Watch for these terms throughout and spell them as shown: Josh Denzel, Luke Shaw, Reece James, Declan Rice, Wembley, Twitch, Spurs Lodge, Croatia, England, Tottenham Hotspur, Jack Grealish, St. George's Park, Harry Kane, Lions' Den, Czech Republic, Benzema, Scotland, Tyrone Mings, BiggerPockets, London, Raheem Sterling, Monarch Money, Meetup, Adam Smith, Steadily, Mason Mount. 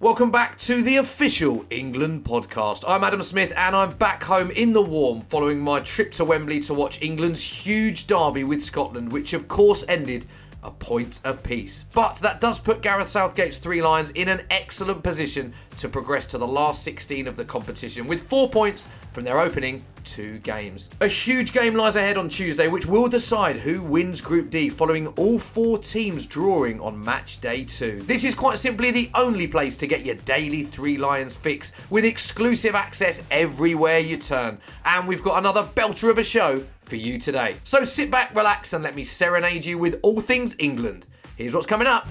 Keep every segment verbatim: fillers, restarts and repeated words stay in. Welcome back to the official England podcast. I'm Adam Smith and I'm back home in the warm following my trip to Wembley to watch England's huge derby with Scotland, which of course ended a point apiece. But that does put Gareth Southgate's three Lions in an excellent position to progress to the last sixteen of the competition with four points from their opening two games. A huge game lies ahead on Tuesday, which will decide who wins Group D, following all four teams drawing on match day two. This is quite simply the only place to get your daily Three Lions fix, with exclusive access everywhere you turn. And we've got another belter of a show for you today. So sit back, relax, and let me serenade you with all things England. Here's what's coming up.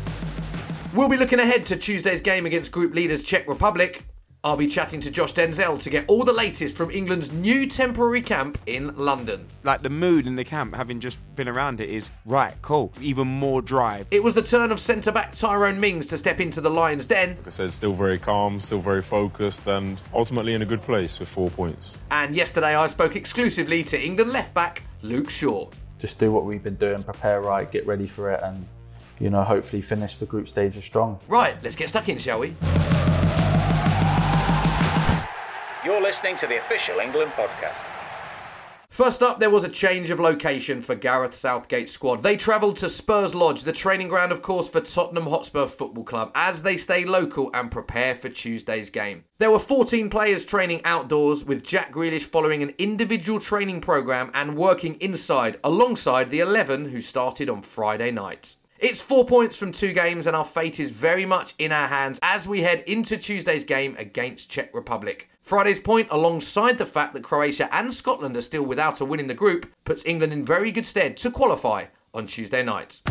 We'll be looking ahead to Tuesday's game against group leaders Czech Republic. I'll be chatting to Josh Denzel to get all the latest from England's new temporary camp in London. Like, the mood in the camp, having just been around it, is right, cool, even more drive. It was the turn of centre-back Tyrone Mings to step into the Lions' den. Like I said, still very calm, still very focused, and ultimately in a good place with four points. And yesterday I spoke exclusively to England left-back Luke Shaw. Just do what we've been doing, prepare right, get ready for it, and, you know, hopefully finish the group stages strong. Right, let's get stuck in, shall we? You're listening to the official England podcast. First up, there was a change of location for Gareth Southgate's squad. They travelled to Spurs Lodge, the training ground, of course, for Tottenham Hotspur Football Club, as they stay local and prepare for Tuesday's game. There were fourteen players training outdoors, with Jack Grealish following an individual training programme and working inside, alongside the eleven who started on Friday night. It's four points from two games and our fate is very much in our hands as we head into Tuesday's game against Czech Republic. Friday's point, alongside the fact that Croatia and Scotland are still without a win in the group, puts England in very good stead to qualify on Tuesday night.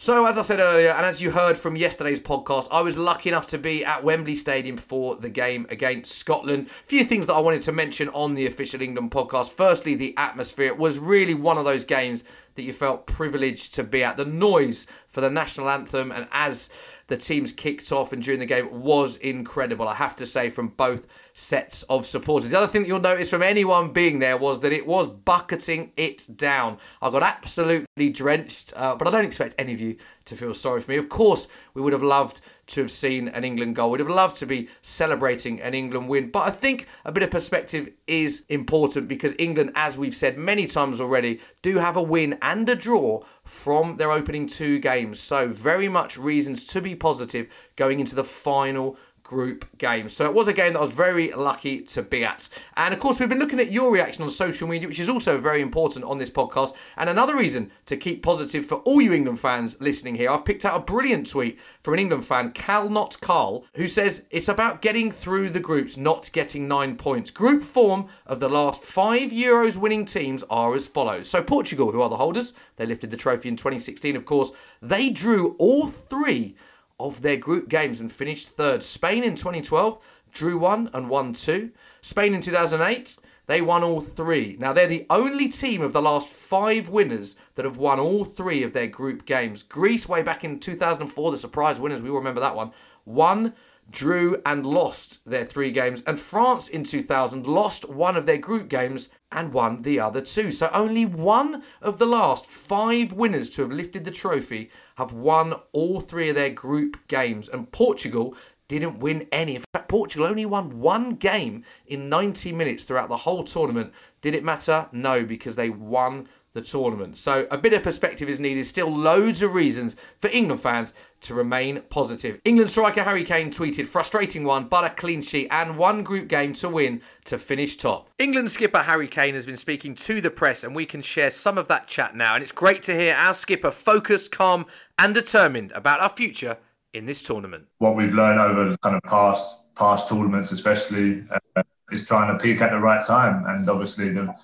So, as I said earlier, and as you heard from yesterday's podcast, I was lucky enough to be at Wembley Stadium for the game against Scotland. A few things that I wanted to mention on the official England podcast. Firstly, the atmosphere. It was really one of those games that you felt privileged to be at. The noise for the national anthem and as the teams kicked off and during the game was incredible, I have to say, from both sets of supporters. The other thing that you'll notice from anyone being there was that it was bucketing it down. I got absolutely drenched, uh, but I don't expect any of you to feel sorry for me. Of course, we would have loved to have seen an England goal. We'd have loved to be celebrating an England win. But I think a bit of perspective is important because England, as we've said many times already, do have a win and a draw from their opening two games. So very much reasons to be positive going into the final group game. So it was a game that I was very lucky to be at. And of course, we've been looking at your reaction on social media, which is also very important on this podcast. And another reason to keep positive for all you England fans listening here, I've picked out a brilliant tweet from an England fan, Cal Not Carl, who says, "It's about getting through the groups, not getting nine points. Group form of the last five Euros winning teams are as follows." So Portugal, who are the holders, they lifted the trophy in twenty sixteen, of course. They drew all three of their group games and finished third. Spain in twenty twelve drew one and won two. Spain in two thousand eight, they won all three. Now, they're the only team of the last five winners that have won all three of their group games. Greece, way back in two thousand four, the surprise winners, we all remember that one, won, drew and lost their three games. And France in two thousand lost one of their group games and won the other two. So only one of the last five winners to have lifted the trophy have won all three of their group games. And Portugal didn't win any. In fact, Portugal only won one game in ninety minutes throughout the whole tournament. Did it matter? No, because they won the tournament. So a bit of perspective is needed. Still loads of reasons for England fans to remain positive. England striker Harry Kane tweeted, "Frustrating one, but a clean sheet and one group game to win to finish top." England skipper Harry Kane has been speaking to the press and we can share some of that chat now. And it's great to hear our skipper focused, calm and determined about our future in this tournament. What we've learned over kind of past past tournaments especially uh, is trying to peak at the right time. And obviously the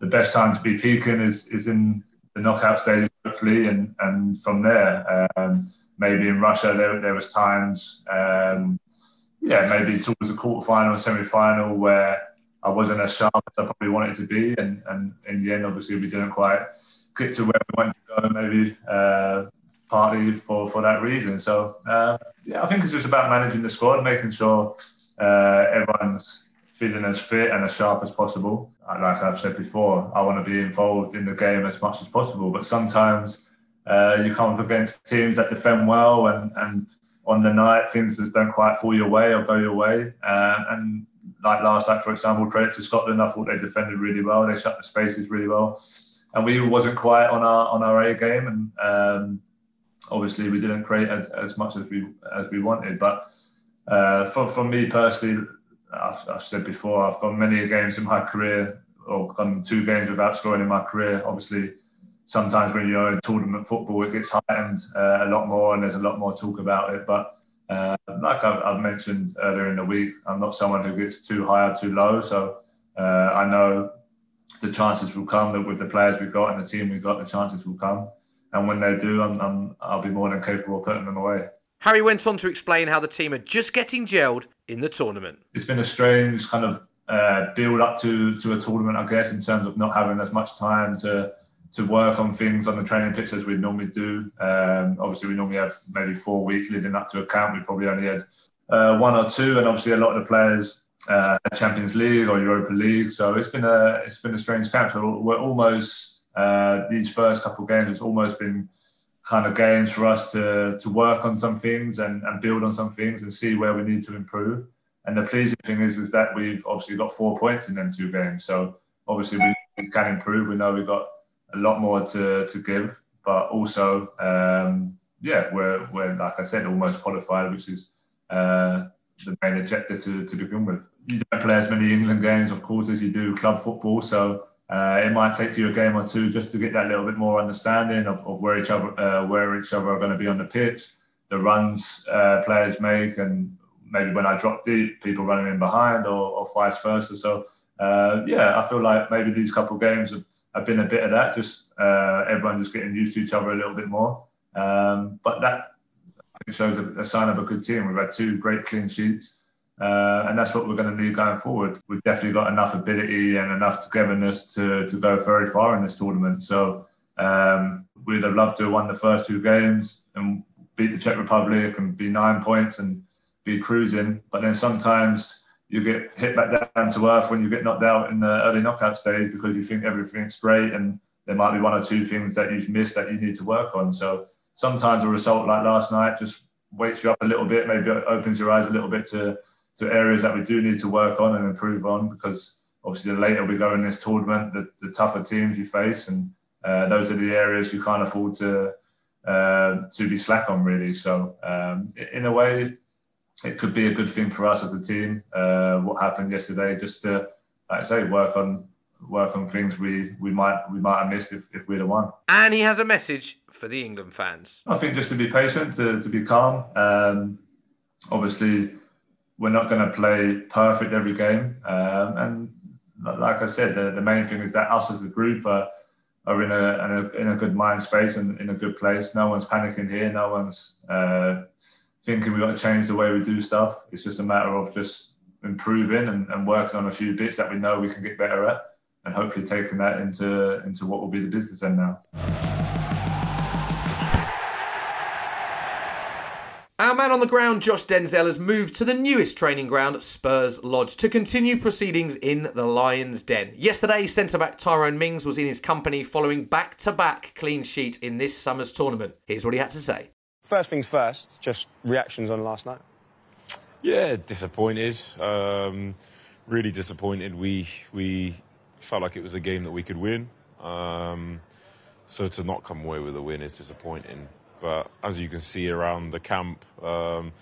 The best time to be peaking is, is in the knockout stage, hopefully, and, and from there. Um, maybe in Russia there there was times, um, yeah, maybe towards the quarterfinal, semi-final, where I wasn't as sharp as I probably wanted to be, and, and in the end, obviously, we didn't quite get to where we wanted to go. Maybe uh, partly for, for that reason. So uh, yeah, I think it's just about managing the squad, making sure uh, everyone's feeling as fit and as sharp as possible. Like I've said before, I want to be involved in the game as much as possible, but sometimes uh, you come up against teams that defend well and, and on the night things just don't quite fall your way or go your way. Uh, and like last night, for example, credit to Scotland, I thought they defended really well. They shut the spaces really well. And we wasn't quite on our on our A game. And um, obviously we didn't create as, as much as we as we wanted. But uh, for, for me personally, I've, I've said before, I've gone many games in my career, or gone two games without scoring in my career. Obviously, sometimes when you're in tournament football, it gets heightened uh, a lot more and there's a lot more talk about it. But uh, like I've, I've mentioned earlier in the week, I'm not someone who gets too high or too low. So uh, I know the chances will come, that with the players we've got and the team we've got, the chances will come. And when they do, I'm, I'm, I'll be more than capable of putting them away. Harry went on to explain how the team are just getting gelled in the tournament. It's been a strange kind of uh, build up to, to a tournament, I guess, in terms of not having as much time to to work on things on the training pitch as we normally do. Um, obviously, we normally have maybe four weeks leading up to a camp. We probably only had uh, one or two, and obviously a lot of the players uh, had Champions League or Europa League. So it's been a it's been a strange camp. So we're almost uh, these first couple of games has almost been kind of games for us to to work on some things and, and build on some things and see where we need to improve. And the pleasing thing is is that we've obviously got four points in them two games. So obviously we can improve. We know we've got a lot more to, to give, but also, um, yeah, we're, we're, like I said, almost qualified, which is uh, the main objective to, to begin with. You don't play as many England games, of course, as you do club football. So Uh, it might take you a game or two just to get that little bit more understanding of, of where each other uh, where each other are going to be on the pitch, the runs uh, players make, and maybe when I drop deep, people running in behind, or, or vice versa. So uh, yeah, I feel like maybe these couple of games have, have been a bit of that, just uh, everyone just getting used to each other a little bit more. Um, but that I think shows a, a sign of a good team. We've had two great clean sheets. Uh, and that's what we're going to need going forward. We've definitely got enough ability and enough togetherness to, to go very far in this tournament. So um, we'd have loved to have won the first two games and beat the Czech Republic and be nine points and be cruising. But then sometimes you get hit back down to earth when you get knocked out in the early knockout stage because you think everything's great and there might be one or two things that you've missed that you need to work on. So sometimes a result like last night just wakes you up a little bit, maybe opens your eyes a little bit to... to areas that we do need to work on and improve on, because obviously the later we go in this tournament, the, the tougher teams you face, and uh, those are the areas you can't afford to uh, to be slack on, really. So um, in a way, it could be a good thing for us as a team. Uh, what happened yesterday, just to, like I say, work on work on things we, we might we might have missed if, if we'd have won. And he has a message for the England fans. I think just to be patient, to, to be calm. Um, obviously, we're not going to play perfect every game. Um, and like I said, the, the main thing is that us as a group are, are in, a, in a in a good mind space and in a good place. No one's panicking here. No one's uh, thinking we've got to change the way we do stuff. It's just a matter of just improving and, and working on a few bits that we know we can get better at, and hopefully taking that into, into what will be the business end now. Our man on the ground, Josh Denzel, has moved to the newest training ground, Spurs Lodge, to continue proceedings in the Lions' Den. Yesterday, centre-back Tyrone Mings was in his company following back-to-back clean sheet in this summer's tournament. Here's what he had to say. First things first, just reactions on last night. Yeah, disappointed. Um, really disappointed. We we felt like it was a game that we could win. Um, so to not come away with a win is disappointing. But as you can see around the camp, um,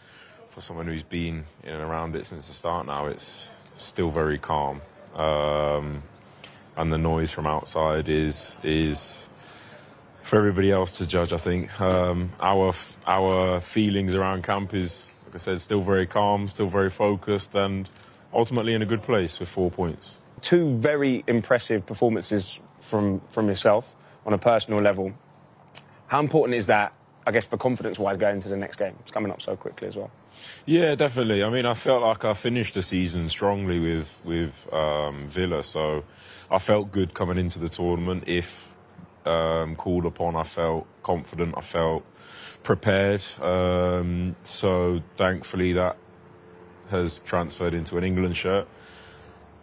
for someone who's been in and around it since the start now, it's still very calm. Um, and the noise from outside is is for everybody else to judge, I think. Um, our our feelings around camp is, like I said, still very calm, still very focused, and ultimately in a good place with four points. Two very impressive performances from, from yourself on a personal level. How important is that, I guess, for confidence-wise going into the next game? It's coming up so quickly as well. Yeah, definitely. I mean, I felt like I finished the season strongly with with um, Villa, so I felt good coming into the tournament. If um, called upon, I felt confident, I felt prepared. Um, so thankfully that has transferred into an England shirt.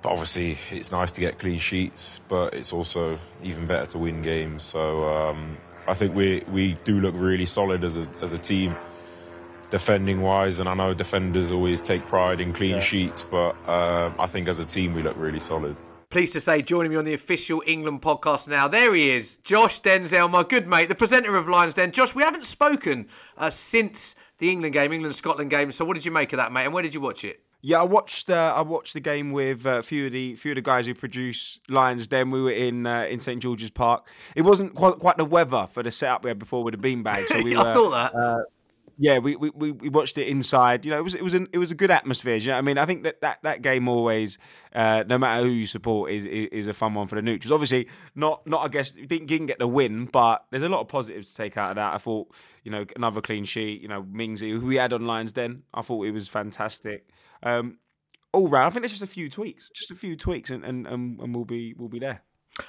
But obviously it's nice to get clean sheets, but it's also even better to win games. So um, I think we we do look really solid as a as a team, defending wise, and I know defenders always take pride in clean yeah. sheets, but um, I think as a team we look really solid. Pleased to say, joining me on the official England podcast now, there he is, Josh Denzel, my good mate, the presenter of Lions' Den. Josh, we haven't spoken uh, since the England game, England-Scotland game, so what did you make of that, mate, and where did you watch it? Yeah, I watched uh, I watched the game with a uh, few of the few of the guys who produce Lions' Den. We were in uh, in Saint George's Park. It wasn't quite, quite the weather for the setup we had before with the beanbag. So we I were, thought that. Uh, yeah, we, we, we watched it inside. You know, it was it was an, it was a good atmosphere. You know what I mean? I think that, that, that game always, uh, no matter who you support, is, is is a fun one for the neutrals. Obviously, not not I guess didn't didn't get the win, but there's a lot of positives to take out of that. I thought, you know, another clean sheet. You know, Mings, who we had on Lions' Den, I thought it was fantastic. Um, all round, I think there's just a few tweaks, just a few tweaks, and, and, and, and we'll be we'll be there.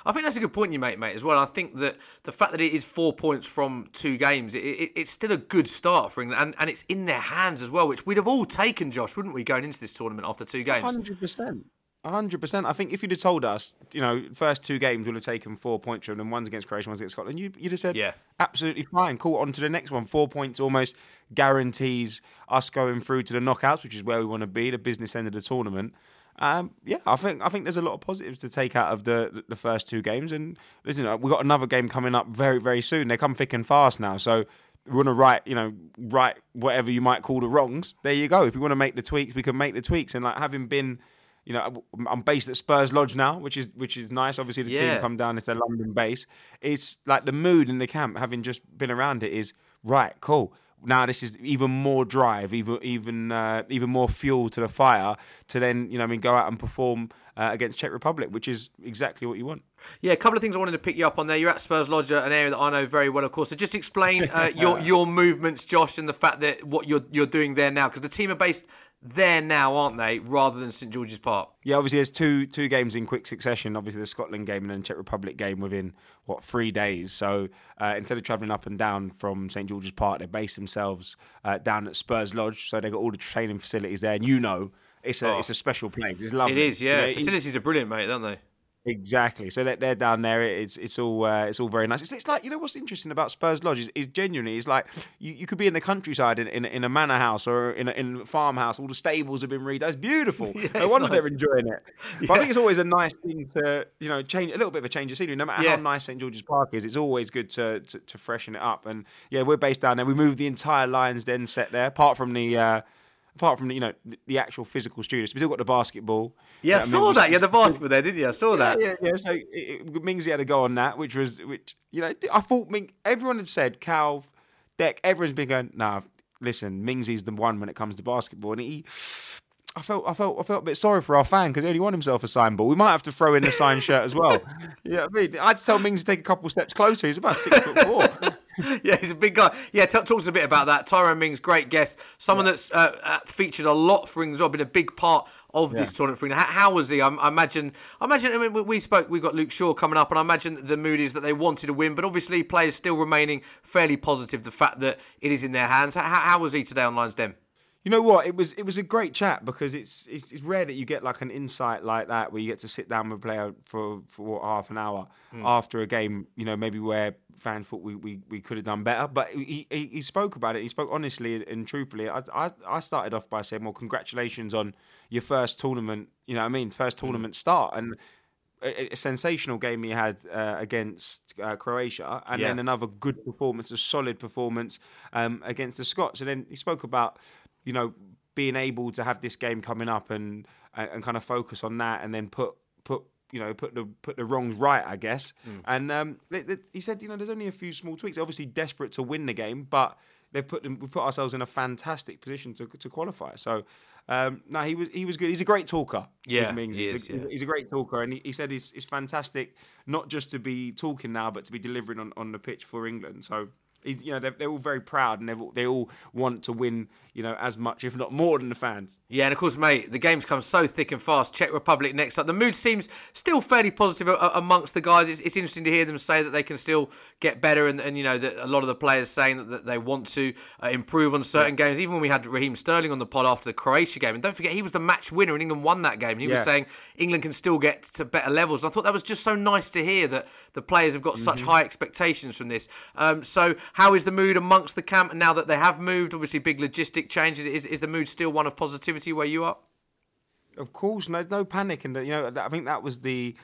I think that's a good point you make, mate, as well. I think that the fact that it is four points from two games, it, it, it's still a good start for England, and, and it's in their hands as well, which we'd have all taken, Josh, wouldn't we, going into this tournament after two games? one hundred percent. one hundred percent. I think if you'd have told us, you know, first two games we'll have taken four points from them, one's against Croatia, one's against Scotland, you, you'd have said, yeah, absolutely fine, cool, on to the next one. Four points almost guarantees us going through to the knockouts, which is where we want to be, the business end of the tournament. Um, yeah, I think I think there's a lot of positives to take out of the the first two games. And listen, we've got another game coming up very, very soon. They come thick and fast now, so we want to right, you know, right whatever you might call the wrongs. There you go. If we want to make the tweaks, we can make the tweaks. And like having been... You know, I'm based at Spurs Lodge now, which is which is nice. Obviously, the yeah. team come down, it's their London base. It's like the mood in the camp, having just been around it, is right, cool. Now this is even more drive, even even uh, even more fuel to the fire to then, you know, I mean, go out and perform uh, against Czech Republic, which is exactly what you want. Yeah, a couple of things I wanted to pick you up on there. You're at Spurs Lodge, an area that I know very well, of course. So just explain uh, your your movements, Josh, and the fact that what you're you're doing there now, because the team are based there now, aren't they, rather than Saint George's Park? Yeah, obviously there's two two games in quick succession. Obviously the Scotland game and then Czech Republic game within, what, three days. So uh, instead of travelling up and down from Saint George's Park, they base themselves uh, down at Spurs Lodge. So they've got all the training facilities there. And you know, it's a, oh. it's a special place. It's lovely. It is, yeah. You know, facilities it, are brilliant, mate, aren't they? Exactly. So they're down there. It's it's all uh, it's all very nice. It's, it's like, you know what's interesting about Spurs Lodge is, is genuinely it's like you, you could be in the countryside in in, in a manor house or in a, in a farmhouse. All the stables have been redone. It's beautiful. Yeah, no it's wonder nice. They're enjoying it. But yeah. I think it's always a nice thing to, you know, change a little bit of a change of scenery. No matter yeah. how nice Saint George's Park is, it's always good to, to to freshen it up. And yeah, we're based down there. We moved the entire Lions' Den set there, apart from the. Uh, Apart from, you know, the actual physical studios. We still got the basketball. Yeah, I saw mean, that. You had the basketball there, didn't you? I saw yeah, that. Yeah, yeah. So it, it, Mingsley had a go on that, which was, which you know, I thought Ming, everyone had said, Calv, Deck, everyone's been going, nah, listen, Mingsley's the one when it comes to basketball. And he... I felt I felt I felt a bit sorry for our fan because he only won himself a signed ball. We might have to throw in the signed shirt as well. You know what I mean? I had to tell Mings to take a couple steps closer. He's about six foot four. Yeah, he's a big guy. Yeah, t- talk to us a bit about that. Tyrone Mings, great guest, someone yeah. that's uh, featured a lot for England, been a big part of yeah. this tournament for England. How, how was he? I, I imagine. I imagine. I mean, we spoke. We've got Luke Shaw coming up, and I imagine the mood is that they wanted to win, but obviously players still remaining fairly positive. The fact that it is in their hands. How, how was he today on Lions' Den? You know what? It was it was a great chat, because it's, it's it's rare that you get like an insight like that where you get to sit down with a player for for what, half an hour mm. after a game. You know, maybe where fans thought we, we, we could have done better, but he, he he spoke about it. He spoke honestly and truthfully. I, I I started off by saying, well, congratulations on your first tournament. You know what I mean? First tournament mm. start, and a, a sensational game he had uh, against uh, Croatia, and yeah. then another good performance, a solid performance um, against the Scots, and then he spoke about, you know, being able to have this game coming up and and kind of focus on that, and then put put you know put the put the wrongs right, I guess. Mm. And um, they, they, he said, you know, there's only a few small tweaks. They're obviously desperate to win the game, but they've put them, we put ourselves in a fantastic position to to qualify. So um, no, he was he was good. He's a great talker. Yeah, Mings. He he's, is, a, yeah. he's a great talker, and he, he said it's it's fantastic not just to be talking now, but to be delivering on, on the pitch for England. So. You know, they're, they're all very proud, and all, they all want to win, you know, as much, if not more, than the fans. Yeah, and of course, mate, the game's come so thick and fast. Czech Republic next up. The mood seems still fairly positive amongst the guys. It's, it's interesting to hear them say that they can still get better, and, and you know, that a lot of the players saying that, that they want to uh, improve on certain yeah. games. Even when we had Raheem Sterling on the pod after the Croatia game, and don't forget, he was the match winner, and England won that game. And he yeah. was saying England can still get to better levels. And I thought that was just so nice to hear that the players have got mm-hmm. such high expectations from this. Um, so... How is the mood amongst the camp now that they have moved? Obviously, big logistic changes. Is is the mood still one of positivity where you are? Of course, no, no panic, and you know, I think that was the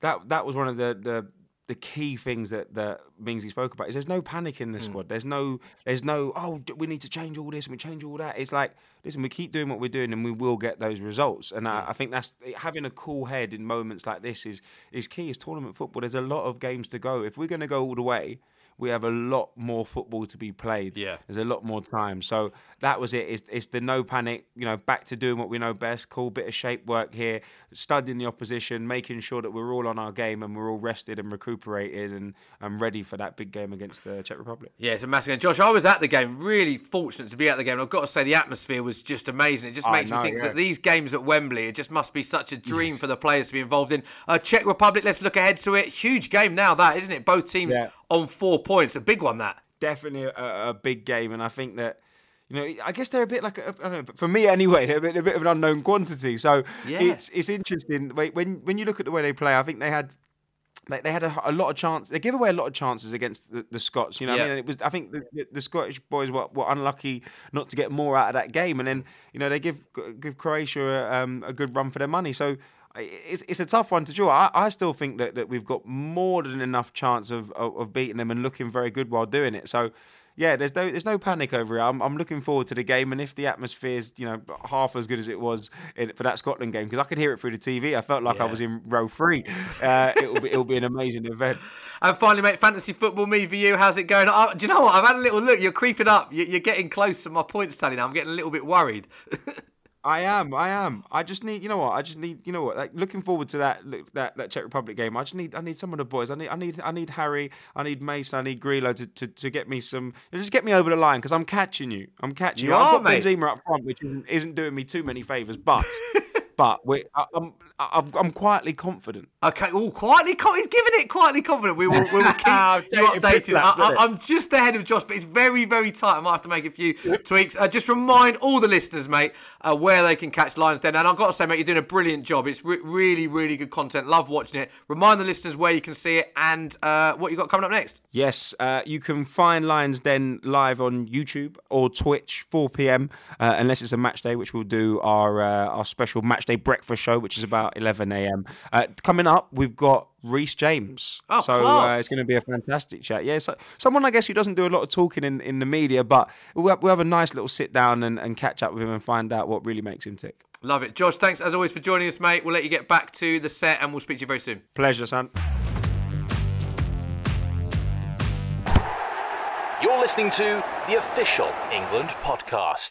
that that was one of the the, the key things that that Mingsley spoke about. Is there's no panic in the mm. squad. There's no there's no oh we need to change all this and we change all that. It's like, listen, we keep doing what we're doing and we will get those results. And yeah. I, I think that's having a cool head in moments like this is is key. It's tournament football. There's a lot of games to go. If we're going to go all the way, we have a lot more football to be played. Yeah. There's a lot more time. So that was it. It's, it's the no panic, you know, back to doing what we know best, cool bit of shape work here, studying the opposition, making sure that we're all on our game and we're all rested and recuperated and, and ready for that big game against the Czech Republic. Yeah, it's a massive game. Josh, I was at the game, really fortunate to be at the game. I've got to say the atmosphere was just amazing. It just makes know, me think yeah. that these games at Wembley, it just must be such a dream for the players to be involved in. Uh, Czech Republic, let's look ahead to it. Huge game now, that, isn't it? Both teams... Yeah. On four points, a big one, that. Definitely a, a big game, and I think that, you know, I guess they're a bit like, a, I don't know, but for me anyway, they're a bit, a bit of an unknown quantity. So yeah. it's it's interesting when when you look at the way they play. I think they had like they had a, a lot of chances. They give away a lot of chances against the, the Scots. You know, yeah. what I mean, it was I think the, the, the Scottish boys were, were unlucky not to get more out of that game, and then you know they give give Croatia a, um, a good run for their money. So. It's it's a tough one to draw. I, I still think that, that we've got more than enough chance of, of, of beating them and looking very good while doing it. So, yeah, there's no there's no panic over it. I'm I'm looking forward to the game, and if the atmosphere's, you know, half as good as it was in, for that Scotland game, because I could hear it through the T V. I felt like yeah. I was in row three. Uh, it'll be it'll be an amazing event. And finally, mate, fantasy football, me for you. How's it going? I, do you know what? I've had a little look. You're creeping up. You're, you're getting close to my points tally now. I'm getting a little bit worried. I am, I am. I just need, you know what? I just need, you know what? Like looking forward to that, that, that Czech Republic game. I just need, I need some of the boys. I need, I need, I need Harry. I need Mason. I need Grealish to, to, to get me some. Just get me over the line, because I'm catching you. I'm catching you. you. Are, I've got mate. Benzema up front, which isn't, isn't doing me too many favors, but. But we, I, I'm, I'm, I'm quietly confident. Okay, oh, quietly confident. He's giving it quietly confident. We will, we will keep you updated. I, I, I'm just ahead of Josh, but it's very, very tight. I might have to make a few tweaks. Uh, just remind all the listeners, mate, uh, where they can catch Lions' Den. And I've got to say, mate, you're doing a brilliant job. It's re- really, really good content. Love watching it. Remind the listeners where you can see it and uh, what you got coming up next. Yes, uh, you can find Lions' Den live on YouTube or Twitch, four p.m, uh, unless it's a match day, which we'll do our uh, our special match day breakfast show, which is about eleven a.m. Uh, coming up, we've got Reece James. Oh, so uh, it's going to be a fantastic chat. Yeah, so someone I guess who doesn't do a lot of talking in, in the media, but we'll have, we'll have a nice little sit down and, and catch up with him and find out what really makes him tick. Love it. Josh, thanks as always for joining us, mate. We'll let you get back to the set and we'll speak to you very soon. Pleasure, son. You're listening to the official England podcast.